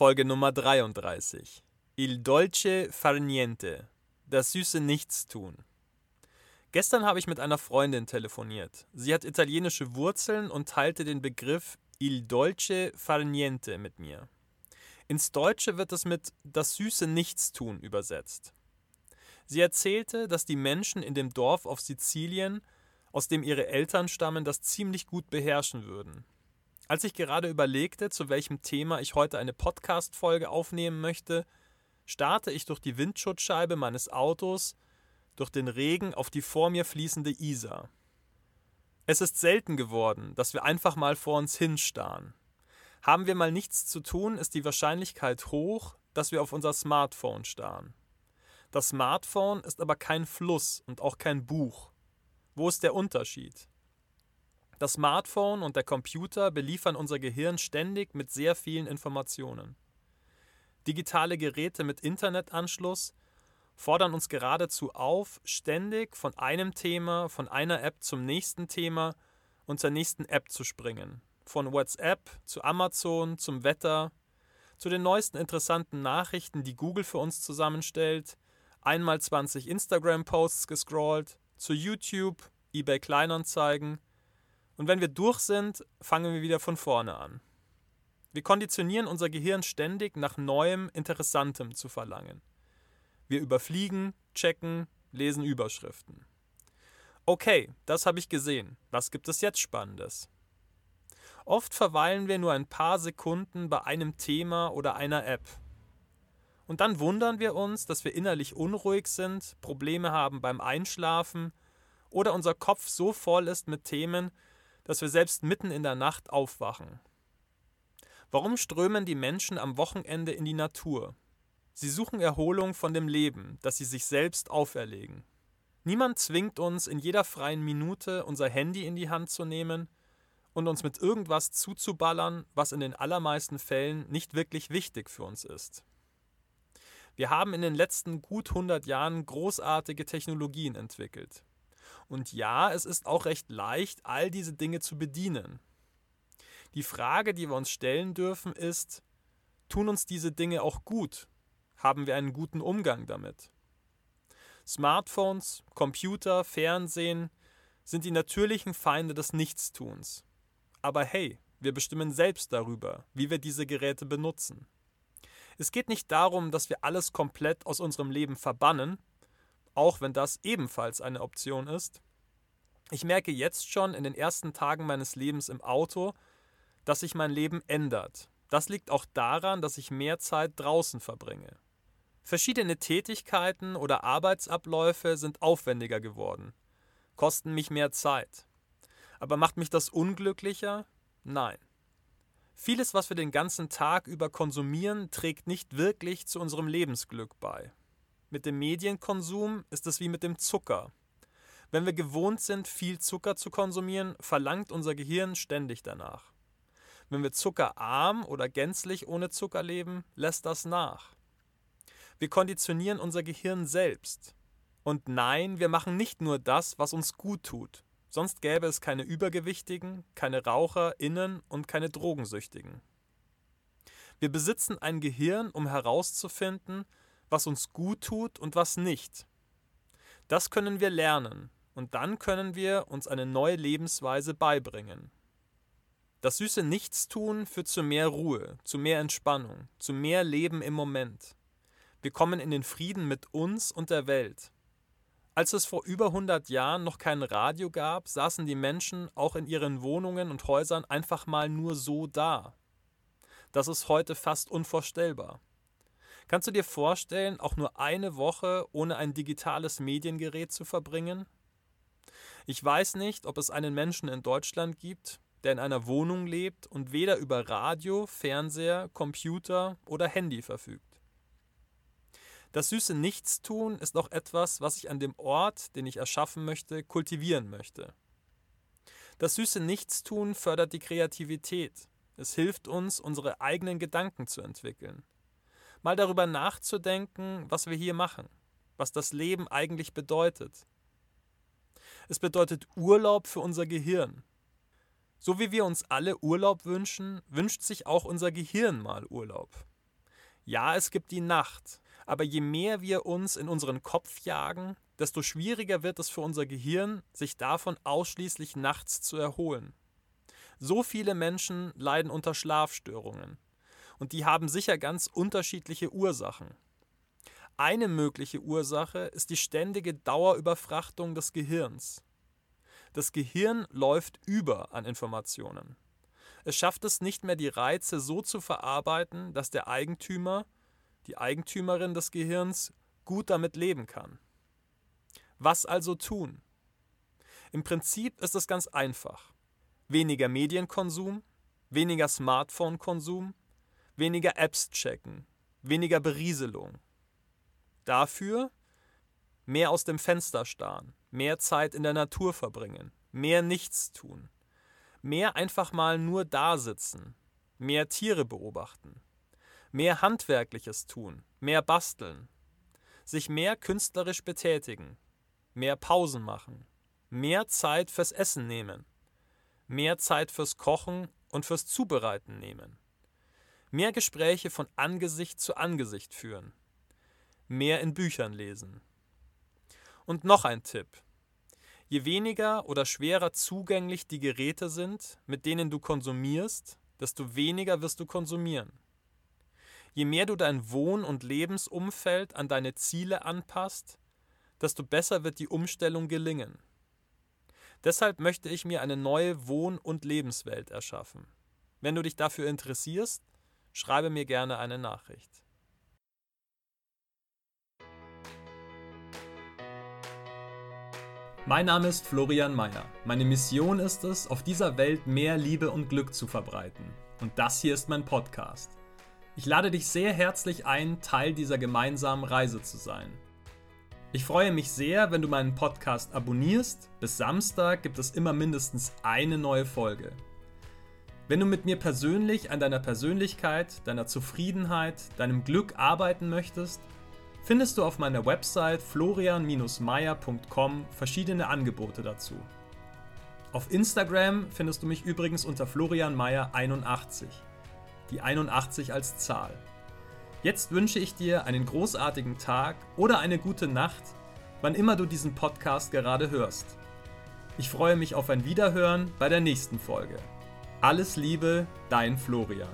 Folge Nummer 33. Il dolce far niente. Das süße Nichtstun. Gestern habe ich mit einer Freundin telefoniert. Sie hat italienische Wurzeln und teilte den Begriff il dolce far niente mit mir. Ins Deutsche wird es mit das süße Nichtstun übersetzt. Sie erzählte, dass die Menschen in dem Dorf auf Sizilien, aus dem ihre Eltern stammen, das ziemlich gut beherrschen würden. Als ich gerade überlegte, zu welchem Thema ich heute eine Podcast-Folge aufnehmen möchte, starrte ich durch die Windschutzscheibe meines Autos, durch den Regen auf die vor mir fließende Isar. Es ist selten geworden, dass wir einfach mal vor uns hinstarren. Haben wir mal nichts zu tun, ist die Wahrscheinlichkeit hoch, dass wir auf unser Smartphone starren. Das Smartphone ist aber kein Fluss und auch kein Buch. Wo ist der Unterschied? Das Smartphone und der Computer beliefern unser Gehirn ständig mit sehr vielen Informationen. Digitale Geräte mit Internetanschluss fordern uns geradezu auf, ständig von einem Thema, von einer App zum nächsten Thema und zur nächsten App zu springen. Von WhatsApp zu Amazon, zum Wetter, zu den neuesten interessanten Nachrichten, die Google für uns zusammenstellt, einmal 20 Instagram-Posts gescrollt, zu YouTube, eBay Kleinanzeigen. Und wenn wir durch sind, fangen wir wieder von vorne an. Wir konditionieren unser Gehirn ständig, nach Neuem, Interessantem zu verlangen. Wir überfliegen, checken, lesen Überschriften. Okay, das habe ich gesehen. Was gibt es jetzt Spannendes? Oft verweilen wir nur ein paar Sekunden bei einem Thema oder einer App. Und dann wundern wir uns, dass wir innerlich unruhig sind, Probleme haben beim Einschlafen oder unser Kopf so voll ist mit Themen, dass wir selbst mitten in der Nacht aufwachen. Warum strömen die Menschen am Wochenende in die Natur? Sie suchen Erholung von dem Leben, das sie sich selbst auferlegen. Niemand zwingt uns, in jeder freien Minute unser Handy in die Hand zu nehmen und uns mit irgendwas zuzuballern, was in den allermeisten Fällen nicht wirklich wichtig für uns ist. Wir haben in den letzten gut 100 Jahren großartige Technologien entwickelt. Und ja, es ist auch recht leicht, all diese Dinge zu bedienen. Die Frage, die wir uns stellen dürfen, ist: Tun uns diese Dinge auch gut? Haben wir einen guten Umgang damit? Smartphones, Computer, Fernsehen sind die natürlichen Feinde des Nichtstuns. Aber hey, wir bestimmen selbst darüber, wie wir diese Geräte benutzen. Es geht nicht darum, dass wir alles komplett aus unserem Leben verbannen, auch wenn das ebenfalls eine Option ist. Ich merke jetzt schon in den ersten Tagen meines Lebens im Auto, dass sich mein Leben ändert. Das liegt auch daran, dass ich mehr Zeit draußen verbringe. Verschiedene Tätigkeiten oder Arbeitsabläufe sind aufwendiger geworden, kosten mich mehr Zeit. Aber macht mich das unglücklicher? Nein. Vieles, was wir den ganzen Tag über konsumieren, trägt nicht wirklich zu unserem Lebensglück bei. Mit dem Medienkonsum ist es wie mit dem Zucker. Wenn wir gewohnt sind, viel Zucker zu konsumieren, verlangt unser Gehirn ständig danach. Wenn wir zuckerarm oder gänzlich ohne Zucker leben, lässt das nach. Wir konditionieren unser Gehirn selbst. Und nein, wir machen nicht nur das, was uns gut tut. Sonst gäbe es keine Übergewichtigen, keine RaucherInnen und keine Drogensüchtigen. Wir besitzen ein Gehirn, um herauszufinden, was uns gut tut und was nicht. Das können wir lernen und dann können wir uns eine neue Lebensweise beibringen. Das süße Nichtstun führt zu mehr Ruhe, zu mehr Entspannung, zu mehr Leben im Moment. Wir kommen in den Frieden mit uns und der Welt. Als es vor über 100 Jahren noch kein Radio gab, saßen die Menschen auch in ihren Wohnungen und Häusern einfach mal nur so da. Das ist heute fast unvorstellbar. Kannst du dir vorstellen, auch nur eine Woche ohne ein digitales Mediengerät zu verbringen? Ich weiß nicht, ob es einen Menschen in Deutschland gibt, der in einer Wohnung lebt und weder über Radio, Fernseher, Computer oder Handy verfügt. Das süße Nichtstun ist auch etwas, was ich an dem Ort, den ich erschaffen möchte, kultivieren möchte. Das süße Nichtstun fördert die Kreativität. Es hilft uns, unsere eigenen Gedanken zu entwickeln. Mal darüber nachzudenken, was wir hier machen, was das Leben eigentlich bedeutet. Es bedeutet Urlaub für unser Gehirn. So wie wir uns alle Urlaub wünschen, wünscht sich auch unser Gehirn mal Urlaub. Ja, es gibt die Nacht, aber je mehr wir uns in unseren Kopf jagen, desto schwieriger wird es für unser Gehirn, sich davon ausschließlich nachts zu erholen. So viele Menschen leiden unter Schlafstörungen und die haben sicher ganz unterschiedliche Ursachen. Eine mögliche Ursache ist die ständige Dauerüberfrachtung des Gehirns. Das Gehirn läuft über an Informationen. Es schafft es nicht mehr, die Reize so zu verarbeiten, dass der Eigentümer, die Eigentümerin des Gehirns, gut damit leben kann. Was also tun? Im Prinzip ist es ganz einfach. Weniger Medienkonsum, weniger Smartphone-Konsum, weniger Apps checken, weniger Berieselung. Dafür mehr aus dem Fenster starren, mehr Zeit in der Natur verbringen, mehr nichts tun, mehr einfach mal nur da sitzen, mehr Tiere beobachten, mehr Handwerkliches tun, mehr basteln, sich mehr künstlerisch betätigen, mehr Pausen machen, mehr Zeit fürs Essen nehmen, mehr Zeit fürs Kochen und fürs Zubereiten nehmen, mehr Gespräche von Angesicht zu Angesicht führen, mehr in Büchern lesen. Und noch ein Tipp. Je weniger oder schwerer zugänglich die Geräte sind, mit denen du konsumierst, desto weniger wirst du konsumieren. Je mehr du dein Wohn- und Lebensumfeld an deine Ziele anpasst, desto besser wird die Umstellung gelingen. Deshalb möchte ich mir eine neue Wohn- und Lebenswelt erschaffen. Wenn du dich dafür interessierst, schreibe mir gerne eine Nachricht. Mein Name ist Florian Maier. Meine Mission ist es, auf dieser Welt mehr Liebe und Glück zu verbreiten. Und das hier ist mein Podcast. Ich lade dich sehr herzlich ein, Teil dieser gemeinsamen Reise zu sein. Ich freue mich sehr, wenn du meinen Podcast abonnierst. Bis Samstag gibt es immer mindestens eine neue Folge. Wenn du mit mir persönlich an deiner Persönlichkeit, deiner Zufriedenheit, deinem Glück arbeiten möchtest, findest du auf meiner Website florian-maier.com verschiedene Angebote dazu. Auf Instagram findest du mich übrigens unter florian-maier81, die 81 als Zahl. Jetzt wünsche ich dir einen großartigen Tag oder eine gute Nacht, wann immer du diesen Podcast gerade hörst. Ich freue mich auf ein Wiederhören bei der nächsten Folge. Alles Liebe, dein Florian.